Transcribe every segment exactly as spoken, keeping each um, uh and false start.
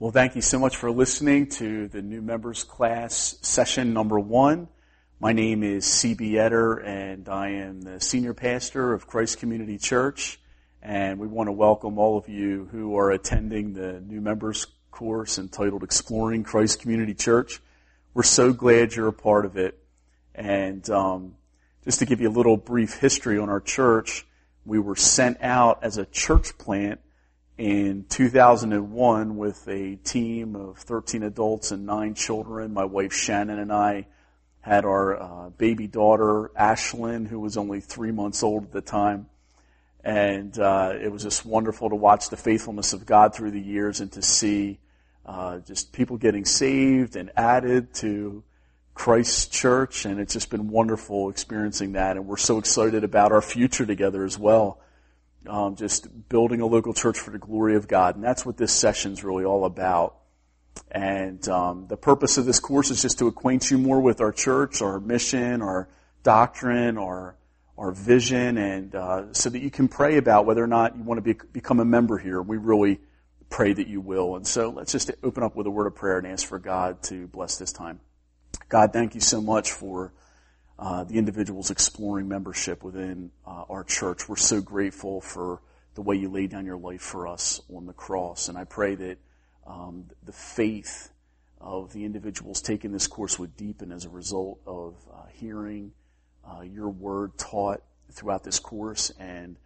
Well, thank you so much for listening to the new members class session number one. My name is C B Etter, and I am the senior pastor of Christ Community Church. And we want to welcome all of you who are attending the new members course entitled Exploring Christ Community Church. We're so glad you're a part of it. And um, just to give you a little brief history on our church, we were sent out as a church plant in two thousand one with a team of thirteen adults and nine children. My wife Shannon and I had our uh, baby daughter, Ashlyn, who was only three months old at the time. And uh, it was just wonderful to watch the faithfulness of God through the years and to see uh, just people getting saved and added to Christ's church. And it's just been wonderful experiencing that. And we're so excited about our future together as well. Um, just building a local church for the glory of God. And that's what this session's really all about. And um, the purpose of this course is just to acquaint you more with our church, our mission, our doctrine, our our vision, and uh, so that you can pray about whether or not you want to be, become a member here. We really pray that you will. And so let's just open up with a word of prayer and ask for God to bless this time. God, thank you so much for Uh, the individuals exploring membership within uh, our church. We're so grateful for the way you laid down your life for us on the cross. And I pray that um, the faith of the individuals taking this course would deepen as a result of uh, hearing uh, your word taught throughout this course, and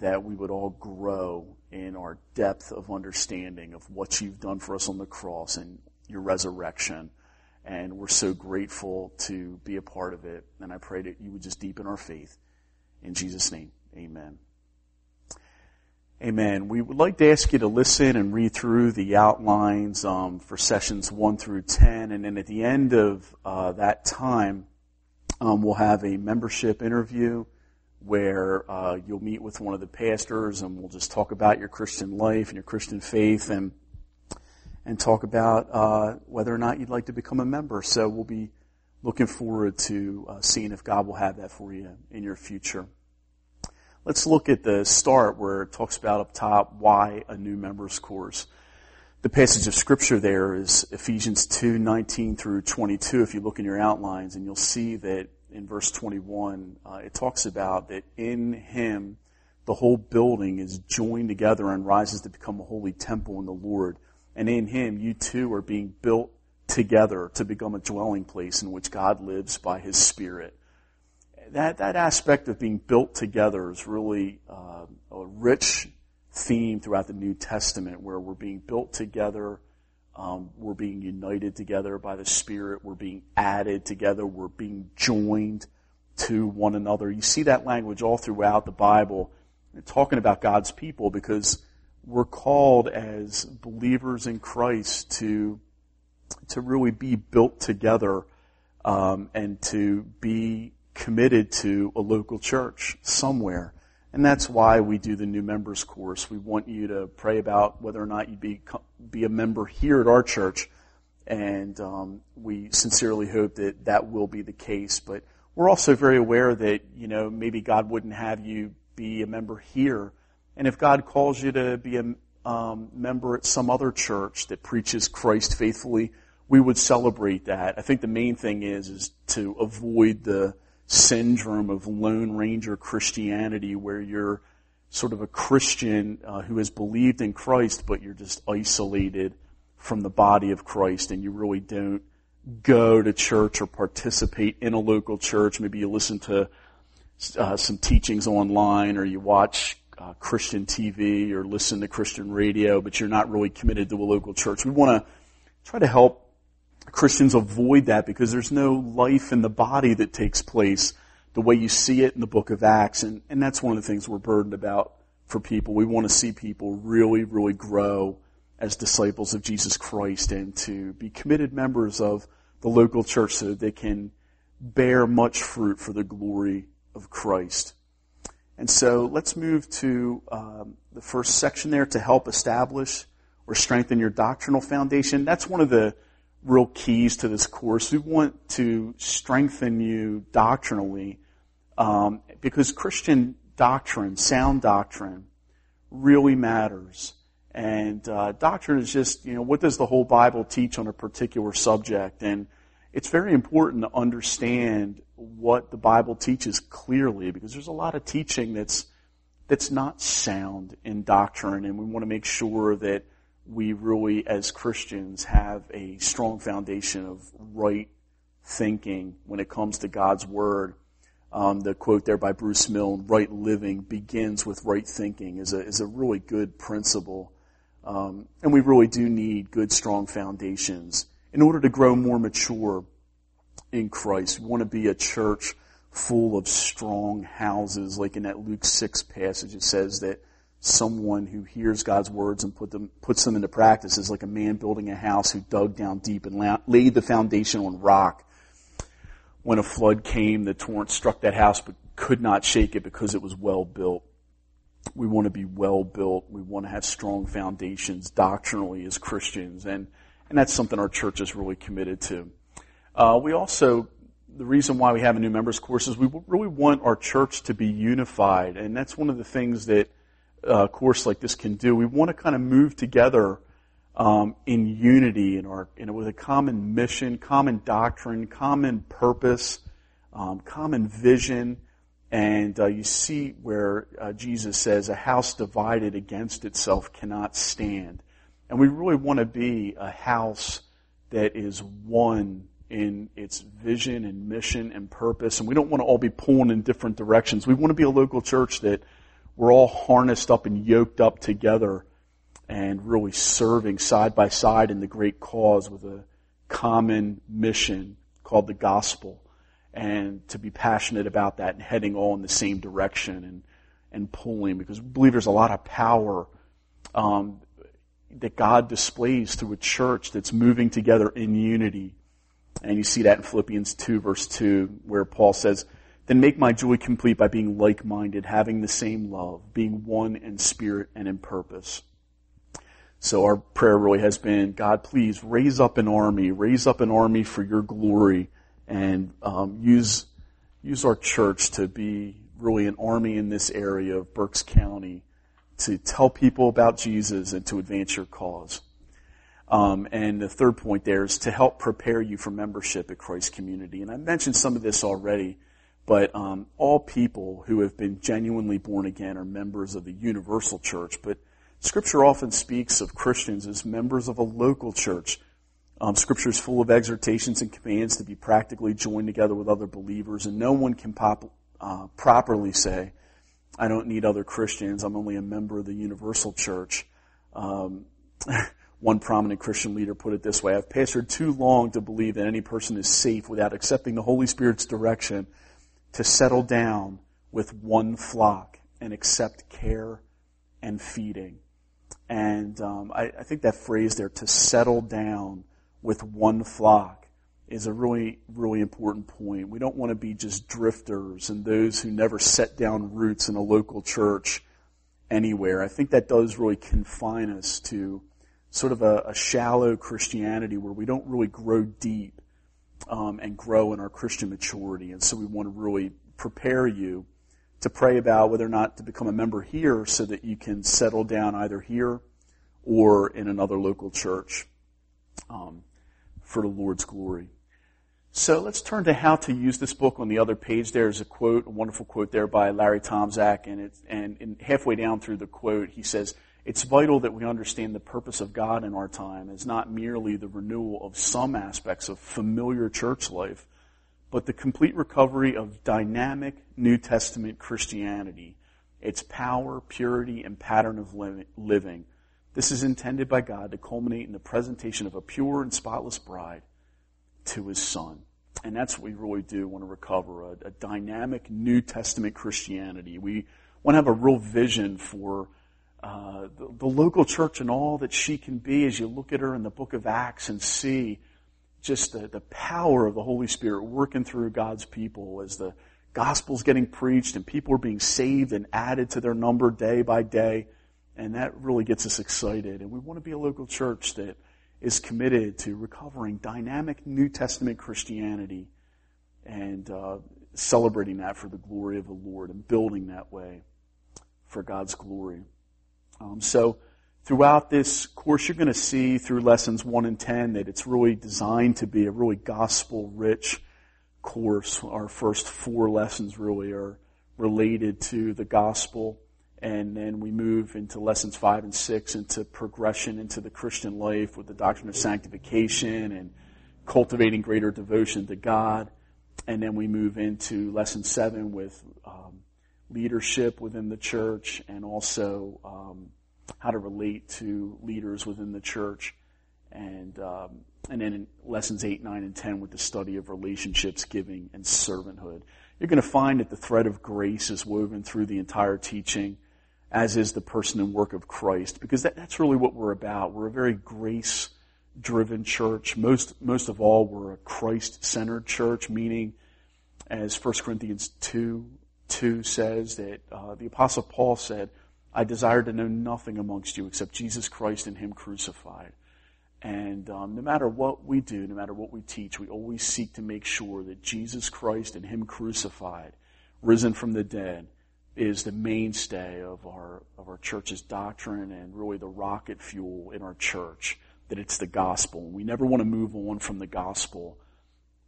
that we would all grow in our depth of understanding of what you've done for us on the cross and your resurrection. And we're so grateful to be a part of it. And I pray that you would just deepen our faith. In Jesus' name, amen. Amen. We would like to ask you to listen and read through the outlines um, for sessions one through ten. And then at the end of uh, that time, um, we'll have a membership interview where uh, you'll meet with one of the pastors, and we'll just talk about your Christian life and your Christian faith, and and talk about uh, whether or not you'd like to become a member. So we'll be looking forward to uh, seeing if God will have that for you in your future. Let's look at the start where it talks about up top why a new members course. The passage of Scripture there is Ephesians two nineteen through twenty-two. If you look in your outlines, and you'll see that in verse twenty-one, uh, it talks about that in Him the whole building is joined together and rises to become a holy temple in the Lord. And in Him, you too are being built together to become a dwelling place in which God lives by His Spirit. That that aspect of being built together is really uh, a rich theme throughout the New Testament, where we're being built together, um, we're being united together by the Spirit, we're being added together, we're being joined to one another. You see that language all throughout the Bible, talking about God's people, because we're called as believers in Christ to to really be built together um, and to be committed to a local church somewhere. And that's why we do the new members course. We want you to pray about whether or not you'd be, be a member here at our church. And um, we sincerely hope that that will be the case. But we're also very aware that, you know, maybe God wouldn't have you be a member here. And if God calls you to be a um, member at some other church that preaches Christ faithfully, we would celebrate that. I think the main thing is is to avoid the syndrome of Lone Ranger Christianity, where you're sort of a Christian uh, who has believed in Christ, but you're just isolated from the body of Christ, and you really don't go to church or participate in a local church. Maybe you listen to uh, some teachings online, or you watch Uh, Christian T V or listen to Christian radio, but you're not really committed to a local church. We want to try to help Christians avoid that, because there's no life in the body that takes place the way you see it in the book of Acts. And, and that's one of the things we're burdened about for people. We want to see people really, really grow as disciples of Jesus Christ, and to be committed members of the local church so that they can bear much fruit for the glory of Christ. And so let's move to um, the first section there, to help establish or strengthen your doctrinal foundation. That's one of the real keys to this course. We want to strengthen you doctrinally um, because Christian doctrine, sound doctrine, really matters. And uh, doctrine is just, you know, what does the whole Bible teach on a particular subject? And it's very important to understand what the Bible teaches clearly, because there's a lot of teaching that's that's not sound in doctrine, and we want to make sure that we really, as Christians, have a strong foundation of right thinking when it comes to God's Word. Um, the quote there by Bruce Milne, right living begins with right thinking, is a is a really good principle. Um, and we really do need good, strong foundations in order to grow more mature in Christ. We want to be a church full of strong houses. Like in that Luke six passage, it says that someone who hears God's words and put them, puts them into practice is like a man building a house who dug down deep and la- laid the foundation on rock. When a flood came, the torrent struck that house but could not shake it because it was well built. We want to be well built. We want to have strong foundations doctrinally as Christians, and and that's something our church is really committed to. Uh, we also, the reason why we have a new members course is we really want our church to be unified, and that's one of the things that a course like this can do. We want to kind of move together um, in unity, in our, in, with a common mission, common doctrine, common purpose, um, common vision, and uh, you see where uh, Jesus says, "A house divided against itself cannot stand," and we really want to be a house that is one in its vision and mission and purpose, and we don't want to all be pulling in different directions. We want to be a local church that we're all harnessed up and yoked up together and really serving side by side in the great cause with a common mission called the gospel, and to be passionate about that and heading all in the same direction and, and pulling, because we believe there's a lot of power um, that God displays through a church that's moving together in unity. And you see that in Philippians two, verse two, where Paul says, "Then make my joy complete by being like-minded, having the same love, being one in spirit and in purpose." So our prayer really has been, God, please raise up an army, raise up an army for your glory, and um, use use our church to be really an army in this area of Berks County to tell people about Jesus and to advance your cause. Um, and the third point there is to help prepare you for membership at Christ Community. And I mentioned some of this already, but um, all people who have been genuinely born again are members of the universal church. But Scripture often speaks of Christians as members of a local church. Um, Scripture is full of exhortations and commands to be practically joined together with other believers, and no one can pop, uh, properly say, "I don't need other Christians, I'm only a member of the universal church." Um One prominent Christian leader put it this way: "I've pastored too long to believe that any person is safe without accepting the Holy Spirit's direction to settle down with one flock and accept care and feeding." And um, I, I think that phrase there, to settle down with one flock, is a really, really important point. We don't want to be just drifters and those who never set down roots in a local church anywhere. I think that does really confine us to sort of a, a shallow Christianity where we don't really grow deep um, and grow in our Christian maturity. And so we want to really prepare you to pray about whether or not to become a member here so that you can settle down either here or in another local church um, for the Lord's glory. So let's turn to how to use this book. On the other page there is a quote, a wonderful quote there by Larry Tomczak, and, it's, and, and halfway down through the quote he says, "It's vital that we understand the purpose of God in our time is not merely the renewal of some aspects of familiar church life, but the complete recovery of dynamic New Testament Christianity, its power, purity, and pattern of living. This is intended by God to culminate in the presentation of a pure and spotless bride to His Son." And that's what we really do want to recover, a, a dynamic New Testament Christianity. We want to have a real vision for Uh, the, the local church and all that she can be, as you look at her in the book of Acts and see just the, the power of the Holy Spirit working through God's people as the gospel's getting preached and people are being saved and added to their number day by day. And that really gets us excited. And we want to be a local church that is committed to recovering dynamic New Testament Christianity and uh, celebrating that for the glory of the Lord and building that way for God's glory. Um, so Throughout this course, you're going to see through lessons one and ten that it's really designed to be a really gospel-rich course. Our first four lessons really are related to the gospel, and then we move into lessons five and six into progression into the Christian life with the doctrine of sanctification and cultivating greater devotion to God. And then we move into lesson seven with um, leadership within the church and also Um, how to relate to leaders within the church, and um, and then in lessons eight, nine, and ten with the study of relationships, giving, and servanthood. You're going to find that the thread of grace is woven through the entire teaching, as is the person and work of Christ, because that, that's really what we're about. We're a very grace-driven church. Most, most of all, we're a Christ-centered church, meaning, as First Corinthians two two says, that uh, the Apostle Paul said, I desire to know nothing amongst you except Jesus Christ and Him crucified. And um, no matter what we do, no matter what we teach, we always seek to make sure that Jesus Christ and Him crucified, risen from the dead, is the mainstay of our of our church's doctrine and really the rocket fuel in our church, that it's the gospel. We never want to move on from the gospel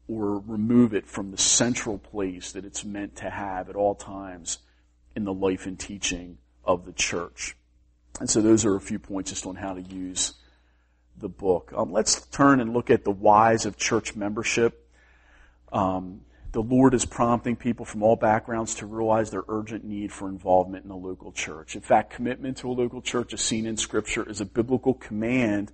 or remove it from the central place that it's meant to have at all times in the life and teaching of the church. And so those are a few points just on how to use the book. Um, let's turn and look at the whys of church membership. Um, the Lord is prompting people from all backgrounds to realize their urgent need for involvement in the local church. In fact, commitment to a local church, as seen in Scripture, is a biblical command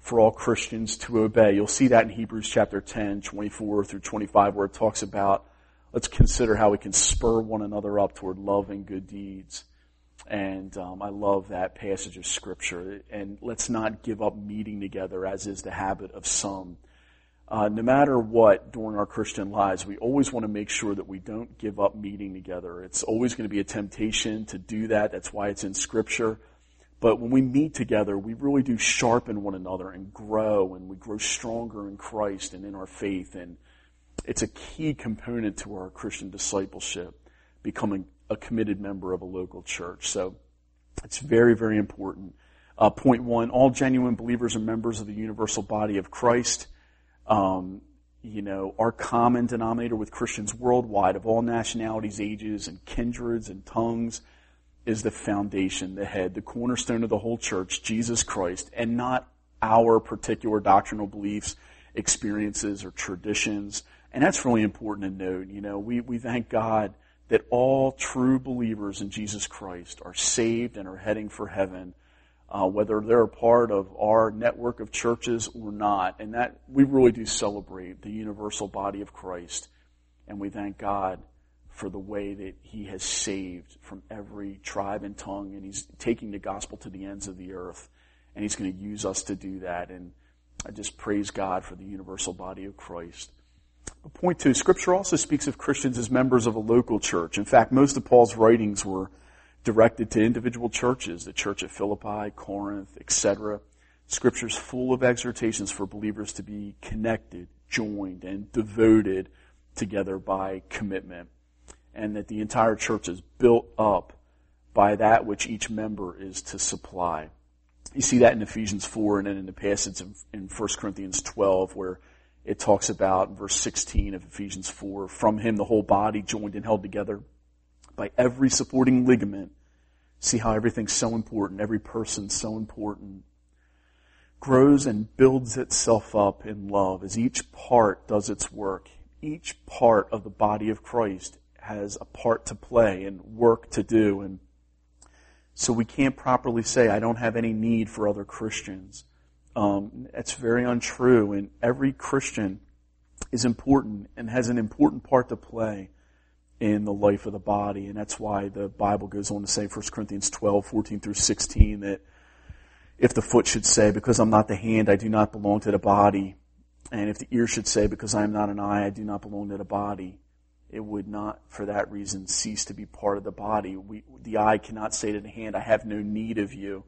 for all Christians to obey. You'll see that in Hebrews chapter ten, twenty-four through twenty-five, where it talks about, let's consider how we can spur one another up toward love and good deeds. And um, I love that passage of Scripture. And let's not give up meeting together, as is the habit of some. Uh, no matter what, during our Christian lives, we always want to make sure that we don't give up meeting together. It's always going to be a temptation to do that. That's why it's in Scripture. But when we meet together, we really do sharpen one another and grow, and we grow stronger in Christ and in our faith. And it's a key component to our Christian discipleship, becoming a committed member of a local church. So it's very, very important. Uh, point one, all genuine believers are members of the universal body of Christ. Um, you know, our common denominator with Christians worldwide of all nationalities, ages, and kindreds and tongues is the foundation, the head, the cornerstone of the whole church, Jesus Christ, and not our particular doctrinal beliefs, experiences, or traditions. And that's really important to note. You know, we, we thank God that all true believers in Jesus Christ are saved and are heading for heaven, uh, whether they're a part of our network of churches or not. And that we really do celebrate the universal body of Christ, and we thank God for the way that He has saved from every tribe and tongue, and He's taking the gospel to the ends of the earth, and He's going to use us to do that. And I just praise God for the universal body of Christ. But point two, Scripture also speaks of Christians as members of a local church. In fact, most of Paul's writings were directed to individual churches, the church at Philippi, Corinth, et cetera. Scripture's full of exhortations for believers to be connected, joined, and devoted together by commitment, and that the entire church is built up by that which each member is to supply. You see that in Ephesians four and then in the passage in First Corinthians twelve where it talks about, in verse sixteen of Ephesians four, from Him the whole body joined and held together by every supporting ligament. See how everything's so important, every person's so important. Grows and builds itself up in love as each part does its work. Each part of the body of Christ has a part to play and work to do. And so we can't properly say, I don't have any need for other Christians. Um, that's very untrue, and every Christian is important and has an important part to play in the life of the body, and that's why the Bible goes on to say, First Corinthians twelve, fourteen through sixteen, that if the foot should say, because I'm not the hand, I do not belong to the body, and if the ear should say, because I am not an eye, I do not belong to the body, it would not, for that reason, cease to be part of the body. We, the eye cannot say to the hand, I have no need of you.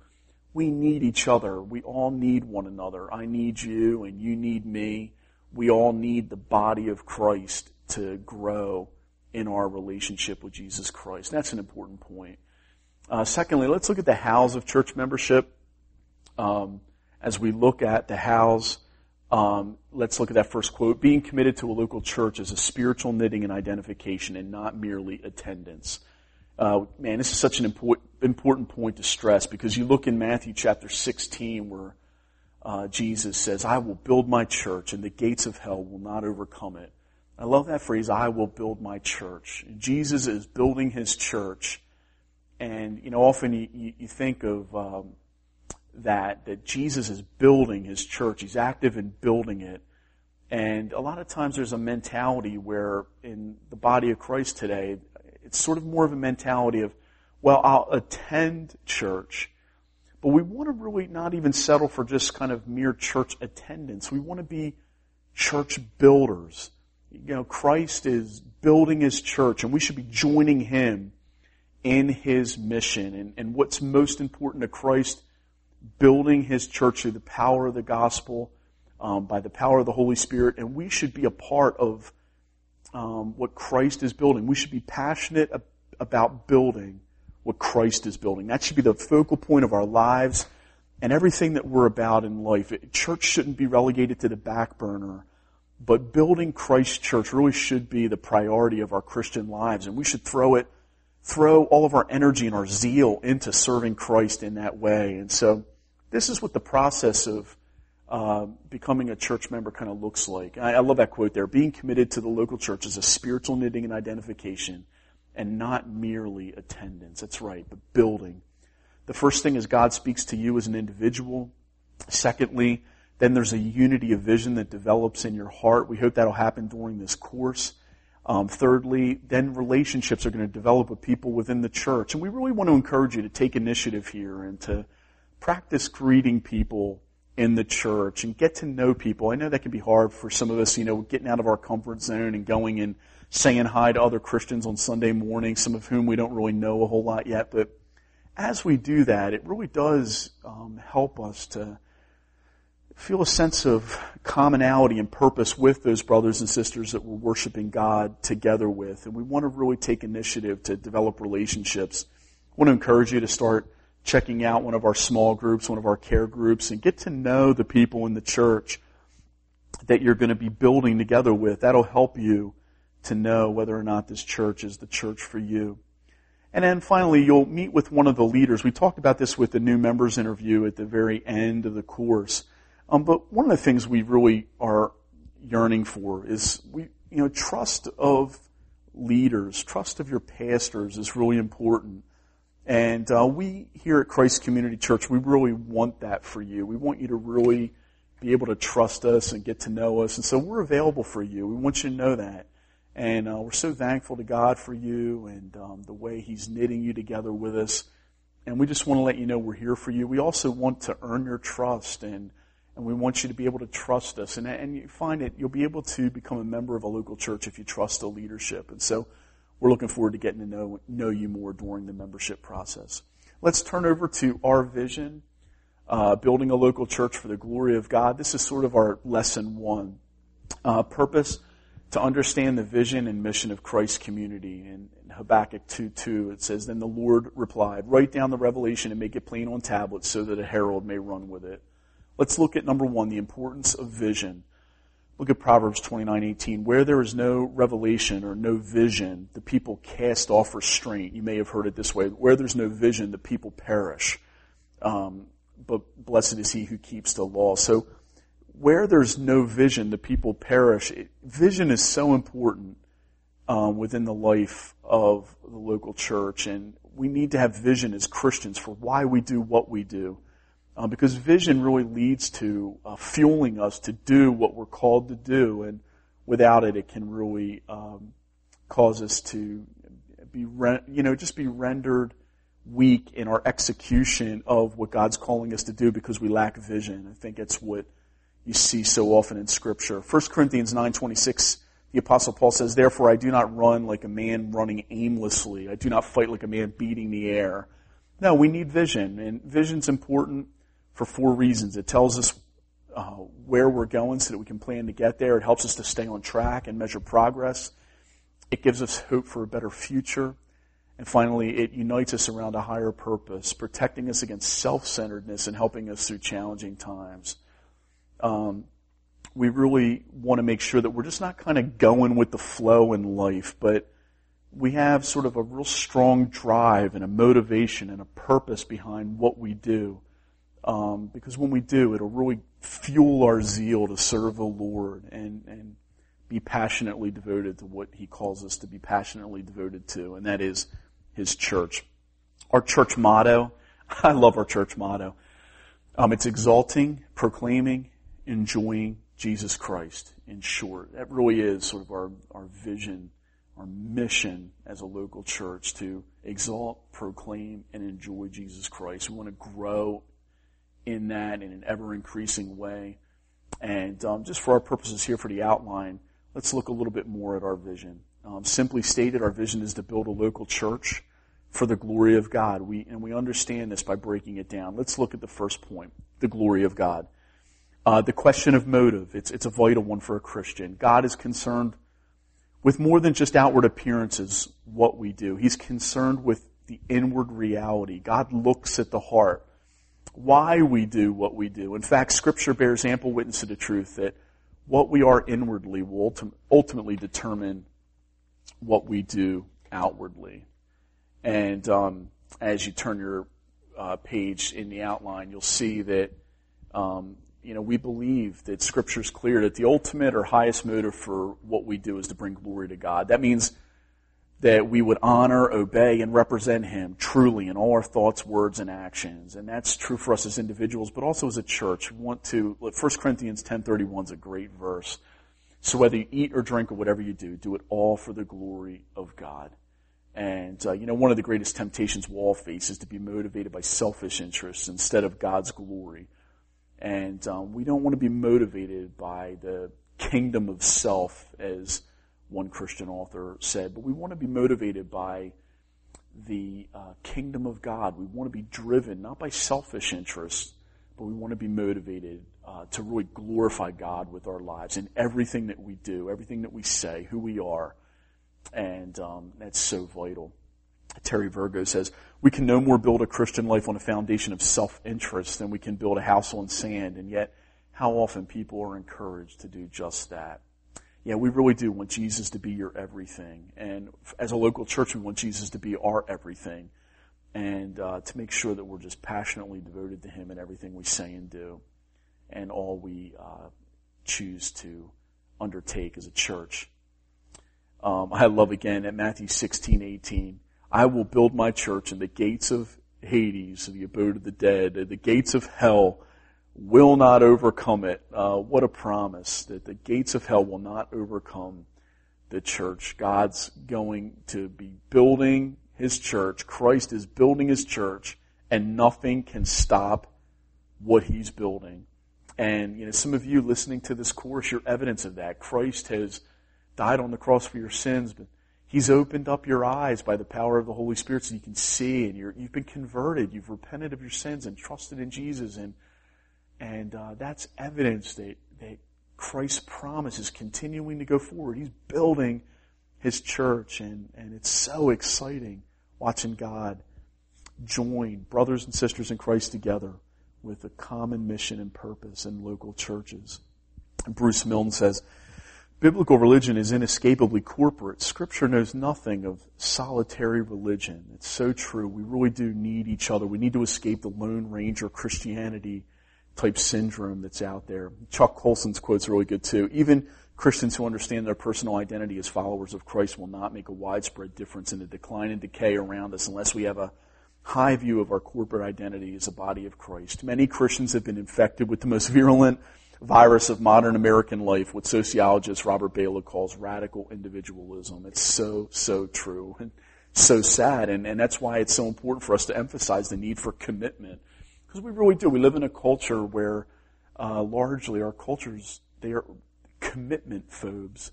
We need each other. We all need one another. I need you and you need me. We all need the body of Christ to grow in our relationship with Jesus Christ. That's an important point. Uh, secondly, let's look at the hows of church membership. um, as we look at the hows. Um, let's look at that first quote. Being committed to a local church is a spiritual knitting and identification and not merely attendance. Uh, man, this is such an import, important point to stress, because you look in Matthew chapter sixteen where uh, Jesus says, I will build my church and the gates of hell will not overcome it. I love that phrase, I will build my church. Jesus is building his church. And, you know, often you, you think of um, that, that Jesus is building his church. He's active in building it. And a lot of times there's a mentality where in the body of Christ today, it's sort of more of a mentality of, well, I'll attend church. But we want to really not even settle for just kind of mere church attendance. We want to be church builders. You know, Christ is building his church, and we should be joining him in his mission. And, and what's most important to Christ, building his church through the power of the gospel, um, by the power of the Holy Spirit. And we should be a part of um, what Christ is building. We should be passionate ab- about building what Christ is building. That should be the focal point of our lives and everything that we're about in life. It, church shouldn't be relegated to the back burner. But building Christ's church really should be the priority of our Christian lives, and we should throw it, throw all of our energy and our zeal into serving Christ in that way. And so, this is what the process of uh, becoming a church member kind of looks like. I, I love that quote there. Being committed to the local church is a spiritual knitting and identification, and not merely attendance. That's right, but building. The first thing is God speaks to you as an individual. Secondly, then there's a unity of vision that develops in your heart. We hope that'll happen during this course. Um, thirdly, then relationships are going to develop with people within the church. And we really want to encourage you to take initiative here and to practice greeting people in the church and get to know people. I know that can be hard for some of us, you know, getting out of our comfort zone and going and saying hi to other Christians on Sunday morning, some of whom we don't really know a whole lot yet. But as we do that, it really does um, help us to feel a sense of commonality and purpose with those brothers and sisters that we're worshiping God together with. And we want to really take initiative to develop relationships. I want to encourage you to start checking out one of our small groups, one of our care groups, and get to know the people in the church that you're going to be building together with. That'll help you to know whether or not this church is the church for you. And then finally, you'll meet with one of the leaders. We talked about this with the new members interview at the very end of the course. Um, but one of the things we really are yearning for is, we, you know, trust of leaders, trust of your pastors is really important. And uh, we here at Christ Community Church, we really want that for you. We want you to really be able to trust us and get to know us. And so we're available for you. We want you to know that. And uh, we're so thankful to God for you and um, the way he's knitting you together with us. And we just want to let you know we're here for you. We also want to earn your trust, and And we want you to be able to trust us. And, and you find it, you'll be able to become a member of a local church if you trust the leadership. And so we're looking forward to getting to know, know you more during the membership process. Let's turn over to our vision, uh, building a local church for the glory of God. This is sort of our lesson one. Uh, purpose, to understand the vision and mission of Christ's community. In, in Habakkuk two two, it says, Then the Lord replied, Write down the revelation and make it plain on tablets so that a herald may run with it. Let's look at number one, the importance of vision. Look at Proverbs twenty-nine eighteen. Where there is no revelation or no vision, the people cast off restraint. You may have heard it this way. Where there's no vision, the people perish. Um, but blessed is he who keeps the law. So where there's no vision, the people perish. It, vision is so important um, within the life of the local church. And we need to have vision as Christians for why we do what we do. Uh, because vision really leads to uh, fueling us to do what we're called to do, and without it, it can really um, cause us to be, re- you know, just be rendered weak in our execution of what God's calling us to do because we lack vision. I think it's what you see so often in Scripture. First Corinthians nine twenty-six, the Apostle Paul says, Therefore I do not run like a man running aimlessly. I do not fight like a man beating the air. No, we need vision, and vision's important for four reasons. It tells us uh, where we're going so that we can plan to get there. It helps us to stay on track and measure progress. It gives us hope for a better future. And finally, it unites us around a higher purpose, protecting us against self-centeredness and helping us through challenging times. Um, we really want to make sure that we're just not kind of going with the flow in life, but we have sort of a real strong drive and a motivation and a purpose behind what we do. Um, because when we do, it'll really fuel our zeal to serve the Lord and, and be passionately devoted to what He calls us to be passionately devoted to, and that is His church. Our church motto, I love our church motto. Um, it's exalting, proclaiming, enjoying Jesus Christ, in short. That really is sort of our, our vision, our mission as a local church, to exalt, proclaim, and enjoy Jesus Christ. We want to grow in that in an ever-increasing way. And um, just for our purposes here for the outline, let's look a little bit more at our vision. Um, simply stated, our vision is to build a local church for the glory of God. We and we understand this by breaking it down. Let's look at the first point, the glory of God. Uh, the question of motive, it's it's a vital one for a Christian. God is concerned with more than just outward appearances, what we do. He's concerned with the inward reality. God looks at the heart, why we do what we do. In fact, Scripture bears ample witness to the truth that what we are inwardly will ultimately determine what we do outwardly. And um, as you turn your uh, page in the outline, you'll see that um, you know we believe that Scripture is clear that the ultimate or highest motive for what we do is to bring glory to God. That means that we would honor, obey, and represent Him truly in all our thoughts, words, and actions. And that's true for us as individuals, but also as a church. We want to, First Corinthians ten thirty-one is a great verse. So whether you eat or drink or whatever you do, do it all for the glory of God. And, uh, you know, one of the greatest temptations we'll all face is to be motivated by selfish interests instead of God's glory. And um, we don't want to be motivated by the kingdom of self, as one Christian author said, but we want to be motivated by the uh, kingdom of God. We want to be driven, not by selfish interests, but we want to be motivated uh, to really glorify God with our lives in everything that we do, everything that we say, who we are, and um, that's so vital. Terry Virgo says, we can no more build a Christian life on a foundation of self-interest than we can build a house on sand, and yet how often people are encouraged to do just that. Yeah, we really do want Jesus to be your everything. And as a local church, we want Jesus to be our everything. And uh, to make sure that we're just passionately devoted to Him in everything we say and do. And all we uh, choose to undertake as a church. Um, I love, again, at Matthew sixteen eighteen, I will build my church, and the gates of Hades, the abode of the dead, the gates of hell will not overcome it. Uh, what a promise, that the gates of hell will not overcome the church. God's going to be building His church. Christ is building His church, and nothing can stop what He's building. And you know, some of you listening to this course, you're evidence of that. Christ has died on the cross for your sins, but He's opened up your eyes by the power of the Holy Spirit so you can see, and you're, you've been converted. You've repented of your sins and trusted in Jesus, and And uh, that's evidence that, that Christ's promise is continuing to go forward. He's building His church, and, and it's so exciting watching God join brothers and sisters in Christ together with a common mission and purpose in local churches. And Bruce Milne says, biblical religion is inescapably corporate. Scripture knows nothing of solitary religion. It's so true. We really do need each other. We need to escape the Lone Ranger Christianity type syndrome that's out there. Chuck Colson's quote's really good too. Even Christians who understand their personal identity as followers of Christ will not make a widespread difference in the decline and decay around us unless we have a high view of our corporate identity as a body of Christ. Many Christians have been infected with the most virulent virus of modern American life, what sociologist Robert Bellah calls radical individualism. It's so, so true and so sad, and, and that's why it's so important for us to emphasize the need for commitment. Because we really do. We live in a culture where uh, largely our cultures, they are commitment phobes,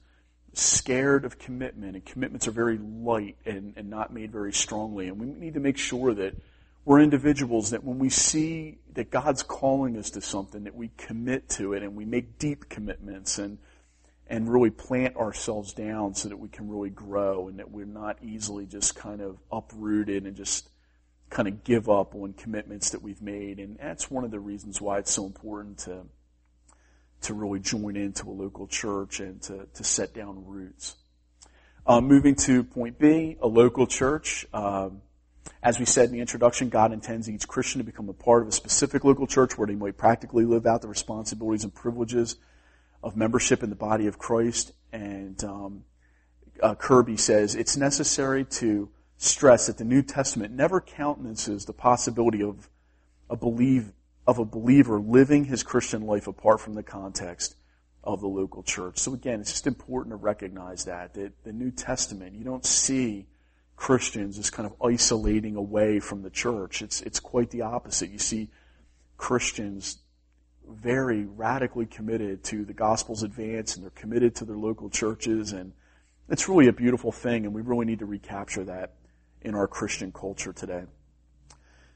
scared of commitment, and commitments are very light and, and not made very strongly. And we need to make sure that we're individuals, that when we see that God's calling us to something, that we commit to it and we make deep commitments and and really plant ourselves down so that we can really grow and that we're not easily just kind of uprooted and just kind of give up on commitments that we've made. And that's one of the reasons why it's so important to to really join into a local church and to, to set down roots. Uh, moving to point B, a local church. Um, as we said in the introduction, God intends each Christian to become a part of a specific local church where they might practically live out the responsibilities and privileges of membership in the body of Christ. And um, uh, Kirby says, it's necessary to stress that the New Testament never countenances the possibility of a belief of a believer living his Christian life apart from the context of the local church. So again, it's just important to recognize that, that the New Testament, you don't see Christians as kind of isolating away from the church. It's it's quite the opposite. You see Christians very radically committed to the gospel's advance, and they're committed to their local churches, and it's really a beautiful thing, and we really need to recapture that in our Christian culture today.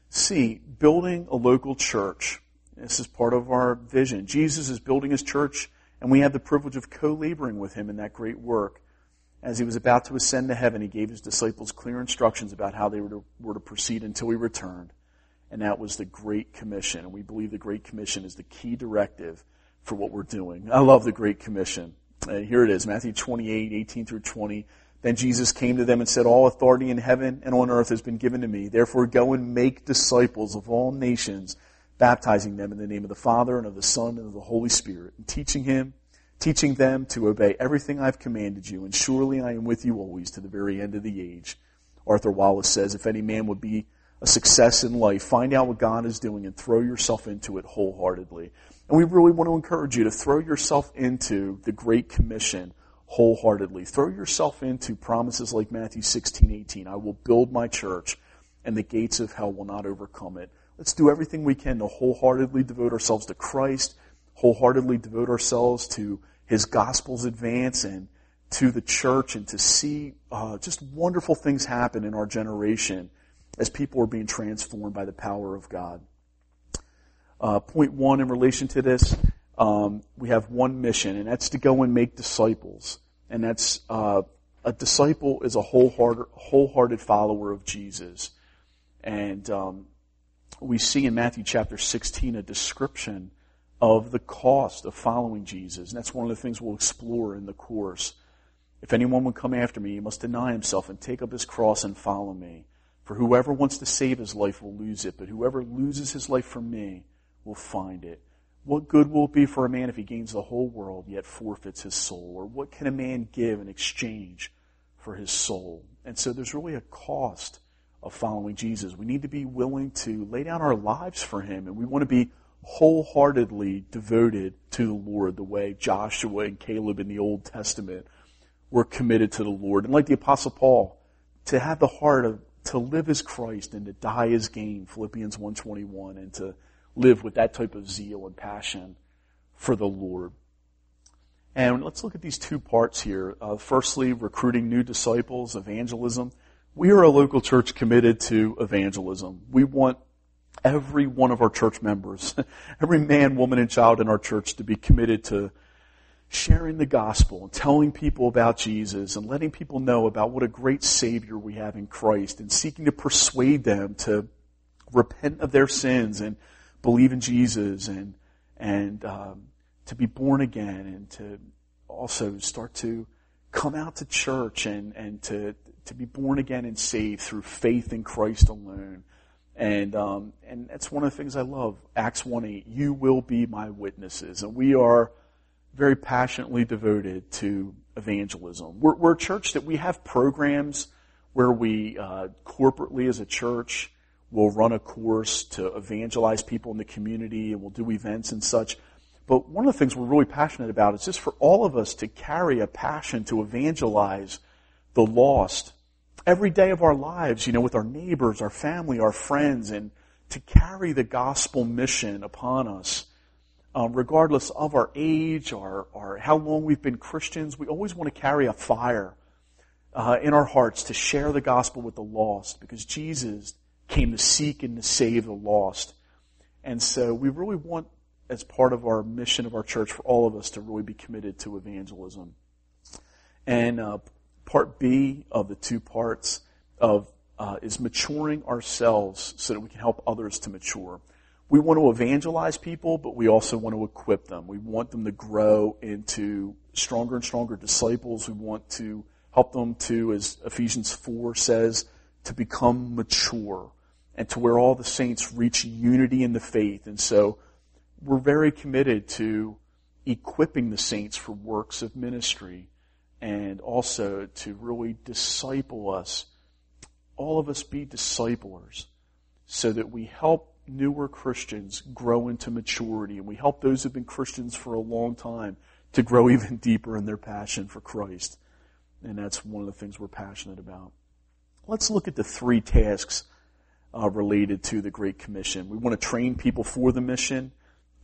C, building a local church. This is part of our vision. Jesus is building his church, and we have the privilege of co-laboring with him in that great work. As he was about to ascend to heaven, he gave his disciples clear instructions about how they were to, were to proceed until he returned, and that was the Great Commission. And we believe the Great Commission is the key directive for what we're doing. I love the Great Commission. And here it is, Matthew twenty-eight, eighteen through twenty. Then Jesus came to them and said, all authority in heaven and on earth has been given to me. Therefore go and make disciples of all nations, baptizing them in the name of the Father and of the Son and of the Holy Spirit, and teaching him, teaching them to obey everything I've commanded you, and surely I am with you always to the very end of the age. Arthur Wallace says, if any man would be a success in life, find out what God is doing and throw yourself into it wholeheartedly. And we really want to encourage you to throw yourself into the Great Commission wholeheartedly. Throw yourself into promises like Matthew sixteen, eighteen. I will build my church, and the gates of hell will not overcome it. Let's do everything we can to wholeheartedly devote ourselves to Christ, wholeheartedly devote ourselves to his gospel's advance and to the church, and to see uh, just wonderful things happen in our generation as people are being transformed by the power of God. Uh, point one in relation to this, Um, we have one mission, and that's to go and make disciples. And that's uh, a disciple is a wholehearted, wholehearted follower of Jesus. And um, we see in Matthew chapter sixteen a description of the cost of following Jesus. And that's one of the things we'll explore in the course. If anyone would come after me, he must deny himself and take up his cross and follow me. For whoever wants to save his life will lose it, but whoever loses his life for me will find it. What good will it be for a man if he gains the whole world yet forfeits his soul? Or what can a man give in exchange for his soul? And so there's really a cost of following Jesus. We need to be willing to lay down our lives for him, and we want to be wholeheartedly devoted to the Lord the way Joshua and Caleb in the Old Testament were committed to the Lord. And like the Apostle Paul, to have the heart of, to live as Christ and to die as gain, Philippians one twenty-one, and to live with that type of zeal and passion for the Lord. And let's look at these two parts here. Uh, firstly, recruiting new disciples, evangelism. We are a local church committed to evangelism. We want every one of our church members, every man, woman, and child in our church to be committed to sharing the gospel and telling people about Jesus and letting people know about what a great Savior we have in Christ, and seeking to persuade them to repent of their sins and believe in Jesus, and and um, to be born again, and to also start to come out to church, and and to to be born again and saved through faith in Christ alone. And um, and that's one of the things I love. Acts one eight, you will be my witnesses. And we are very passionately devoted to evangelism. We're, we're a church that we have programs where we uh, corporately as a church we'll run a course to evangelize people in the community, and we'll do events and such. But one of the things we're really passionate about is just for all of us to carry a passion to evangelize the lost every day of our lives, you know, with our neighbors, our family, our friends, and to carry the gospel mission upon us, um, regardless of our age or, or how long we've been Christians. We always want to carry a fire uh, in our hearts to share the gospel with the lost, because Jesus came to seek and to save the lost. And so we really want as part of our mission of our church for all of us to really be committed to evangelism. And uh, part B of the two parts of uh, is maturing ourselves so that we can help others to mature. We want to evangelize people, but we also want to equip them. We want them to grow into stronger and stronger disciples. We want to help them to, as Ephesians four says, to become mature and to where all the saints reach unity in the faith. And so we're very committed to equipping the saints for works of ministry and also to really disciple us. All of us be disciplers so that we help newer Christians grow into maturity, and we help those who've been Christians for a long time to grow even deeper in their passion for Christ. And that's one of the things we're passionate about. Let's look at the three tasks uh, related to the Great Commission. We want to train people for the mission.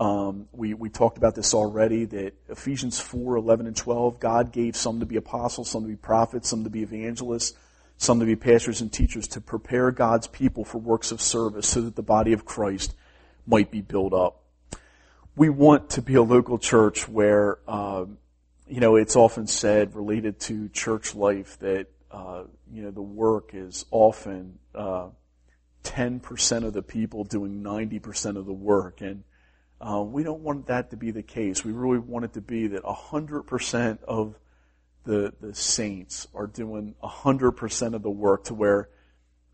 Um, we, we talked about this already, that Ephesians four, eleven, and twelve, God gave some to be apostles, some to be prophets, some to be evangelists, some to be pastors and teachers to prepare God's people for works of service so that the body of Christ might be built up. We want to be a local church where, um, you know, it's often said related to church life that, uh, you know, the work is often uh, ten percent of the people doing ninety percent of the work. And uh, we don't want that to be the case. We really want it to be that one hundred percent of The, the saints are doing one hundred percent of the work, to where,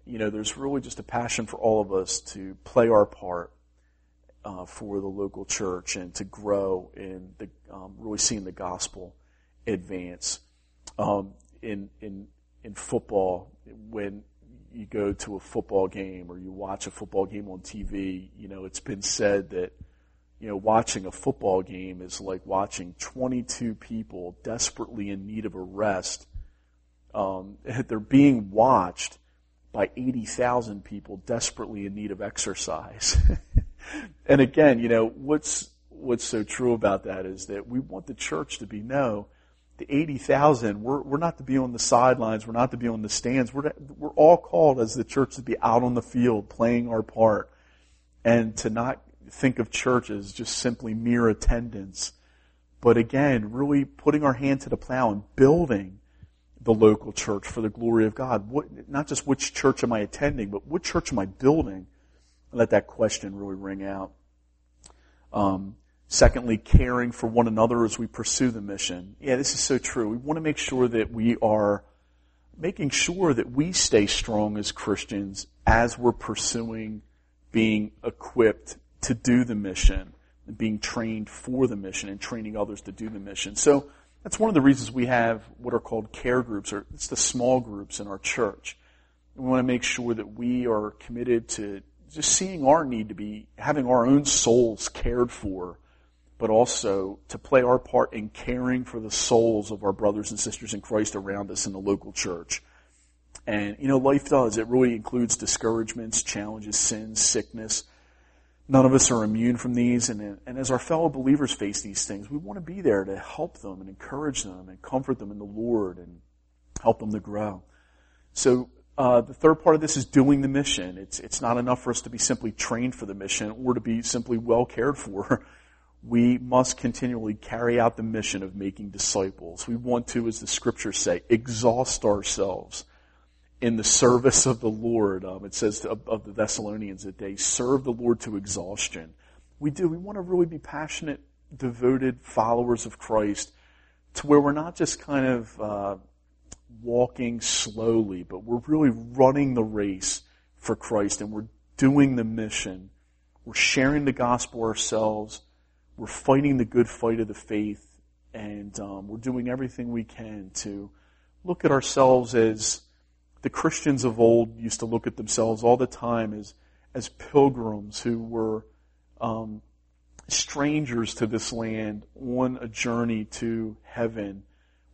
you know, there's really just a passion for all of us to play our part uh, for the local church and to grow in the, um, really seeing the gospel advance. Um, in, in, in football, when you go to a football game or you watch a football game on T V, you know, it's been said that you know, watching a football game is like watching twenty-two people desperately in need of a rest. Um, they're being watched by eighty thousand people desperately in need of exercise. And again, you know, what's what's so true about that is that we want the church to be, no, the eighty thousand, we're we're not to be on the sidelines, we're not to be on the stands. We're to, we're all called as the church to be out on the field playing our part, and to not think of church as just simply mere attendance, but again, really putting our hand to the plow and building the local church for the glory of God. What, not just which church am I attending, but what church am I building? Let that question really ring out. Um, secondly, caring for one another as we pursue the mission. Yeah, this is so true. We want to make sure that we are making sure that we stay strong as Christians as we're pursuing being equipped to do the mission, being trained for the mission, and training others to do the mission. So that's one of the reasons we have what are called care groups, or it's the small groups in our church. We want to make sure that we are committed to just seeing our need to be, having our own souls cared for, but also to play our part in caring for the souls of our brothers and sisters in Christ around us in the local church. And, you know, life does. It really includes discouragements, challenges, sins, sickness. None of us are immune from these, and, and as our fellow believers face these things, we want to be there to help them and encourage them and comfort them in the Lord and help them to grow. So uh, the third part of this is doing the mission. It's it's not enough for us to be simply trained for the mission or to be simply well cared for. We must continually carry out the mission of making disciples. We want to, as the Scriptures say, exhaust ourselves in the service of the Lord. Um, it says to, of the Thessalonians that they serve the Lord to exhaustion. We do. We want to really be passionate, devoted followers of Christ, to where we're not just kind of uh, walking slowly, but we're really running the race for Christ, and we're doing the mission. We're sharing the gospel ourselves. We're fighting the good fight of the faith, and um, we're doing everything we can to look at ourselves as the Christians of old used to look at themselves all the time as as pilgrims who were um, strangers to this land on a journey to heaven.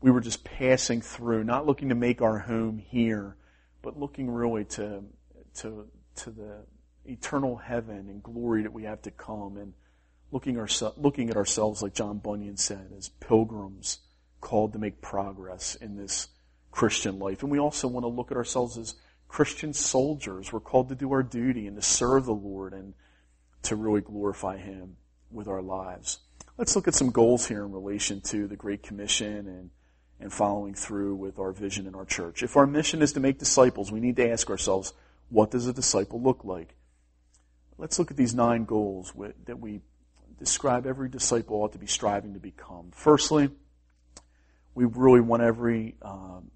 We were just passing through, not looking to make our home here, but looking really to to to the eternal heaven and glory that we have to come, and looking ourse- looking at ourselves, like John Bunyan said, as pilgrims called to make progress in this Christian life. And we also want to look at ourselves as Christian soldiers. We're called to do our duty and to serve the Lord and to really glorify Him. with our lives. Let's look at some goals here in relation to the Great Commission and, and following through with our vision in our church. If our mission is to make disciples, we need to ask ourselves, what does a disciple look like? Let's look at these nine goals that we describe every disciple ought to be striving to become. Firstly, we really want every um,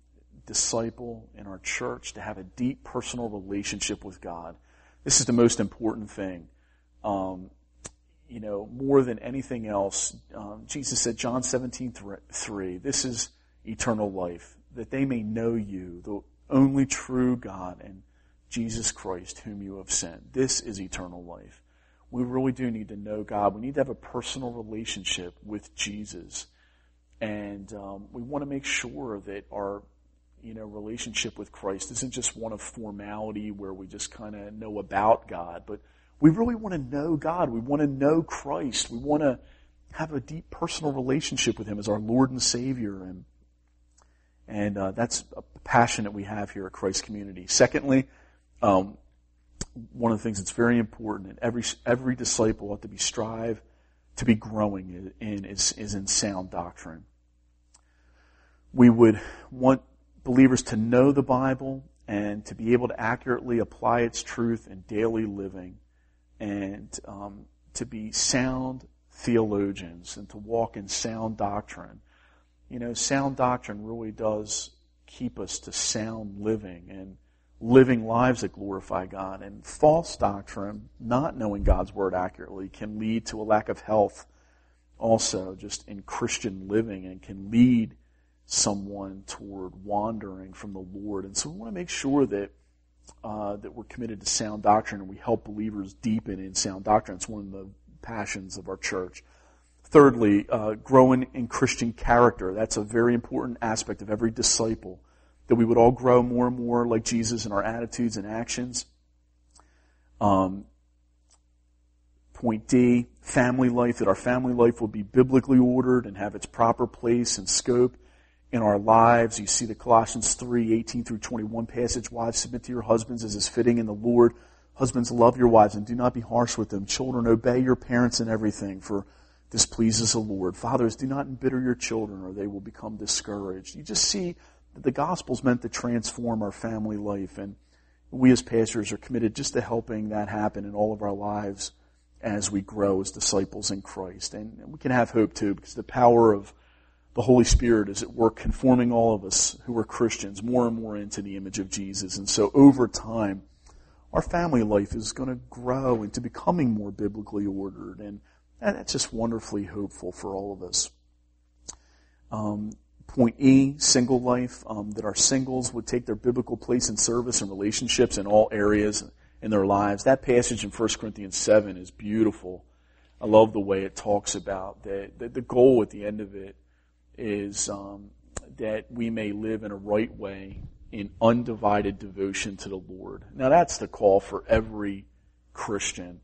disciple in our church to have a deep personal relationship with God. This is the most important thing. Um, you know, more than anything else, um, Jesus said, John seventeen three, this is eternal life, that they may know you, the only true God, and Jesus Christ, whom you have sent. This is eternal life. We really do need to know God. We need to have a personal relationship with Jesus. And um, we want to make sure that our you know, relationship with Christ isn't just one of formality where we just kind of know about God, but we really want to know God. We want to know Christ. We want to have a deep personal relationship with Him as our Lord and Savior. And, and uh, that's a passion that we have here at Christ Community. Secondly, um, one of the things that's very important, and every every disciple ought to be strive to be growing in, is, is in sound doctrine. We would want believers to know the Bible and to be able to accurately apply its truth in daily living, and um, to be sound theologians and to walk in sound doctrine. You know, sound doctrine really does keep us to sound living and living lives that glorify God. And false doctrine, not knowing God's Word accurately, can lead to a lack of health also just in Christian living, and can lead someone toward wandering from the Lord. And so we want to make sure that uh, that we're committed to sound doctrine, and we help believers deepen in sound doctrine. It's one of the passions of our church. Thirdly, uh, growing in Christian character. That's a very important aspect of every disciple, that we would all grow more and more like Jesus in our attitudes and actions. Um, point D, family life, that our family life will be biblically ordered and have its proper place and scope in our lives. You see the Colossians three, eighteen through twenty-one passage, wives, submit to your husbands as is fitting in the Lord. Husbands, love your wives and do not be harsh with them. Children, obey your parents in everything, for this pleases the Lord. Fathers, do not embitter your children, or they will become discouraged. You just see that the gospel's meant to transform our family life, and we as pastors are committed just to helping that happen in all of our lives as we grow as disciples in Christ. And we can have hope too, because the power of the Holy Spirit is at work conforming all of us who are Christians more and more into the image of Jesus. And so over time, our family life is going to grow into becoming more biblically ordered, and that's just wonderfully hopeful for all of us. Um, Point E, single life, um, that our singles would take their biblical place in service and relationships in all areas in their lives. That passage in First Corinthians seven is beautiful. I love the way it talks about that. The, the goal at the end of it is um, that we may live in a right way in undivided devotion to the Lord. Now that's the call for every Christian,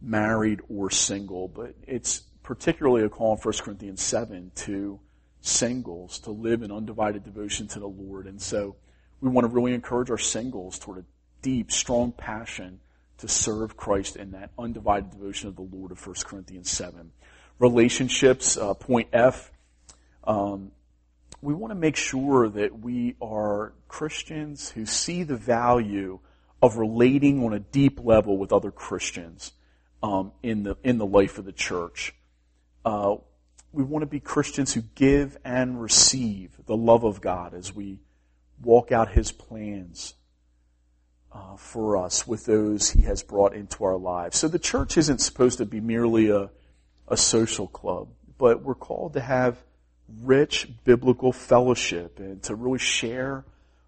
married or single, but it's particularly a call in First Corinthians seven to singles to live in undivided devotion to the Lord. And so we want to really encourage our singles toward a deep, strong passion to serve Christ in that undivided devotion of the Lord of First Corinthians seven. Relationships, uh, point F, um, we want to make sure that we are Christians who see the value of relating on a deep level with other Christians um, in the in the life of the church. Uh, We want to be Christians who give and receive the love of God as we walk out His plans uh, for us with those He has brought into our lives. So the church isn't supposed to be merely a, a social club, but we're called to have rich biblical fellowship and to really share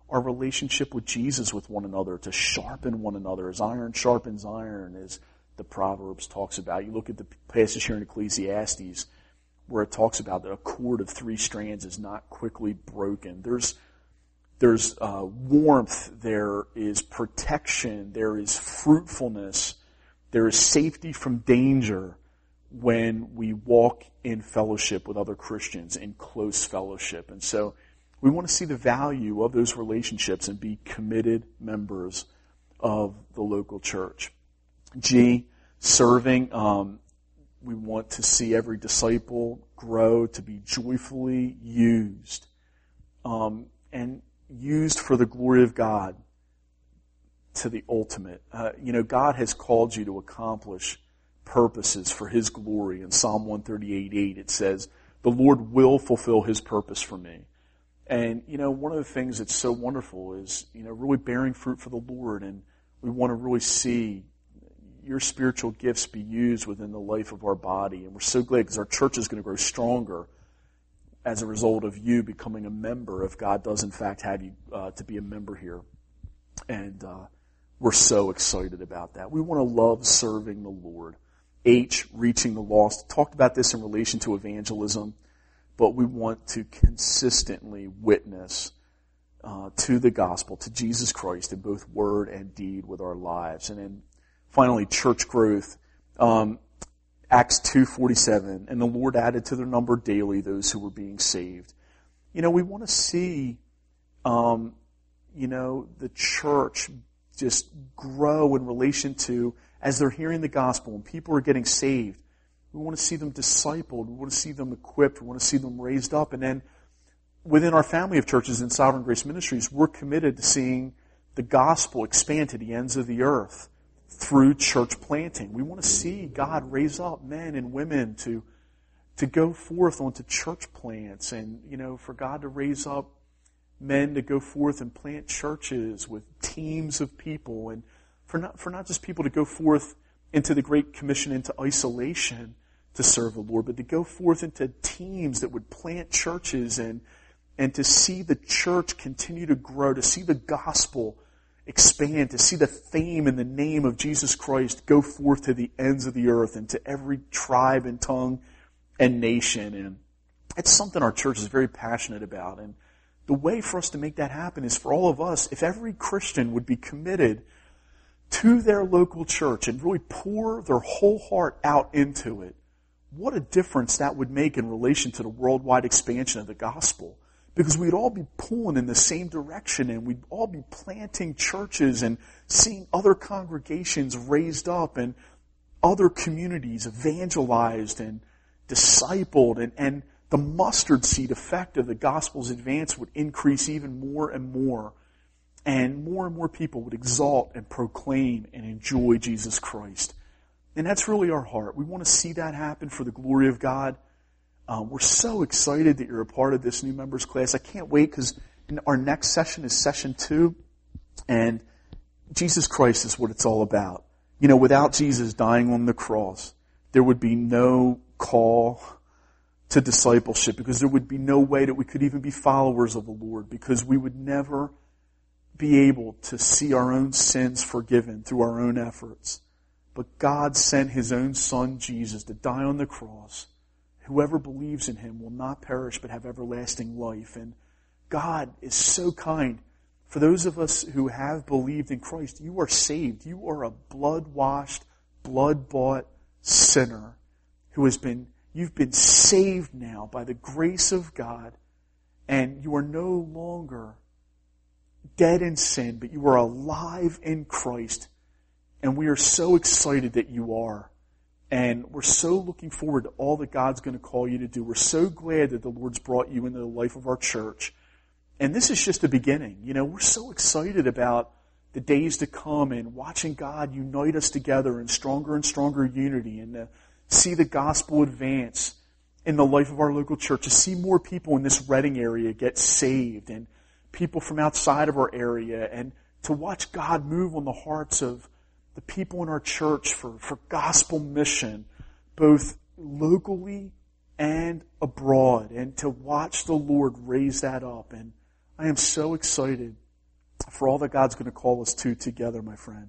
our relationship with Jesus with one another, to sharpen one another as iron sharpens iron, as the Proverbs talks about. You look at the passage here in Ecclesiastes, where it talks about that a cord of three strands is not quickly broken. There's there's uh, warmth, there is protection, there is fruitfulness, there is safety from danger when we walk in fellowship with other Christians, in close fellowship. And so we want to see the value of those relationships and be committed members of the local church. G, serving. Um, We want to see every disciple grow to be joyfully used, um, and used for the glory of God to the ultimate. Uh, you know, God has called you to accomplish purposes for His glory. In Psalm one thirty-eight eight, it says, "The Lord will fulfill His purpose for me." And, you know, one of the things that's so wonderful is, you know, really bearing fruit for the Lord, and we want to really see your spiritual gifts be used within the life of our body. And we're so glad because our church is going to grow stronger as a result of you becoming a member, if God does in fact have you uh, to be a member here. And uh, we're so excited about that. We want to love serving the Lord. H, reaching the lost. Talked about this in relation to evangelism, but we want to consistently witness uh, to the gospel, to Jesus Christ, in both word and deed with our lives. And then finally, church growth. Um, Acts two forty-seven, and the Lord added to their number daily those who were being saved. You know, we want to see, um, you know, the church just grow in relation to, as they're hearing the gospel and people are getting saved, we want to see them discipled, we want to see them equipped, we want to see them raised up. And then within our family of churches in Sovereign Grace Ministries, we're committed to seeing the gospel expand to the ends of the earth through church planting. We want to see God raise up men and women to to go forth onto church plants, and, you know, for God to raise up men to go forth and plant churches with teams of people, and for not for not just people to go forth into the Great Commission, into isolation to serve the Lord, but to go forth into teams that would plant churches, and and to see the church continue to grow, to see the gospel expand, to see the fame and the name of Jesus Christ go forth to the ends of the earth and to every tribe and tongue and nation. And it's something our church is very passionate about. And the way for us to make that happen is for all of us, if every Christian would be committed to their local church and really pour their whole heart out into it, what a difference that would make in relation to the worldwide expansion of the gospel. Because we'd all be pulling in the same direction, and we'd all be planting churches and seeing other congregations raised up and other communities evangelized and discipled, and, and the mustard seed effect of the gospel's advance would increase even more and more, and more and more people would exalt and proclaim and enjoy Jesus Christ. And that's really our heart. We want to see that happen for the glory of God. Um, we're so excited that you're a part of this new members class. I can't wait, because our next session is session two, and Jesus Christ is what it's all about. You know, without Jesus dying on the cross, there would be no call to discipleship, because there would be no way that we could even be followers of the Lord, because we would never be able to see our own sins forgiven through our own efforts. But God sent His own Son, Jesus, to die on the cross. Whoever believes in Him will not perish but have everlasting life. And God is so kind. For those of us who have believed in Christ, you are saved. You are a blood-washed, blood-bought sinner who has been, you've been saved now by the grace of God, and you are no longer dead in sin, but you are alive in Christ. And we are so excited that you are. And we're so looking forward to all that God's going to call you to do. We're so glad that the Lord's brought you into the life of our church. And this is just the beginning. You know, we're so excited about the days to come and watching God unite us together in stronger and stronger unity, and to see the gospel advance in the life of our local church, to see more people in this Reading area get saved, and people from outside of our area, and to watch God move on the hearts of the people in our church for, for gospel mission, both locally and abroad, and to watch the Lord raise that up. And I am so excited for all that God's going to call us to together, my friend,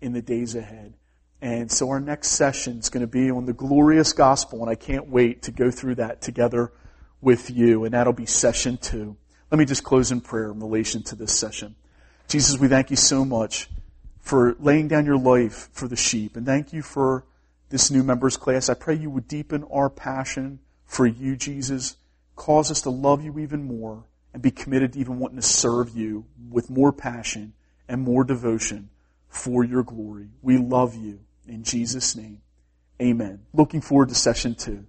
in the days ahead. And so our next session is going to be on the glorious gospel, and I can't wait to go through that together with you, and that'll be session two. Let me just close in prayer in relation to this session. Jesus, we thank you so much for laying down your life for the sheep. And thank you for this new members class. I pray you would deepen our passion for you, Jesus. Cause us to love you even more and be committed to even wanting to serve you with more passion and more devotion for your glory. We love you. In Jesus' name, Amen. Looking forward to session two.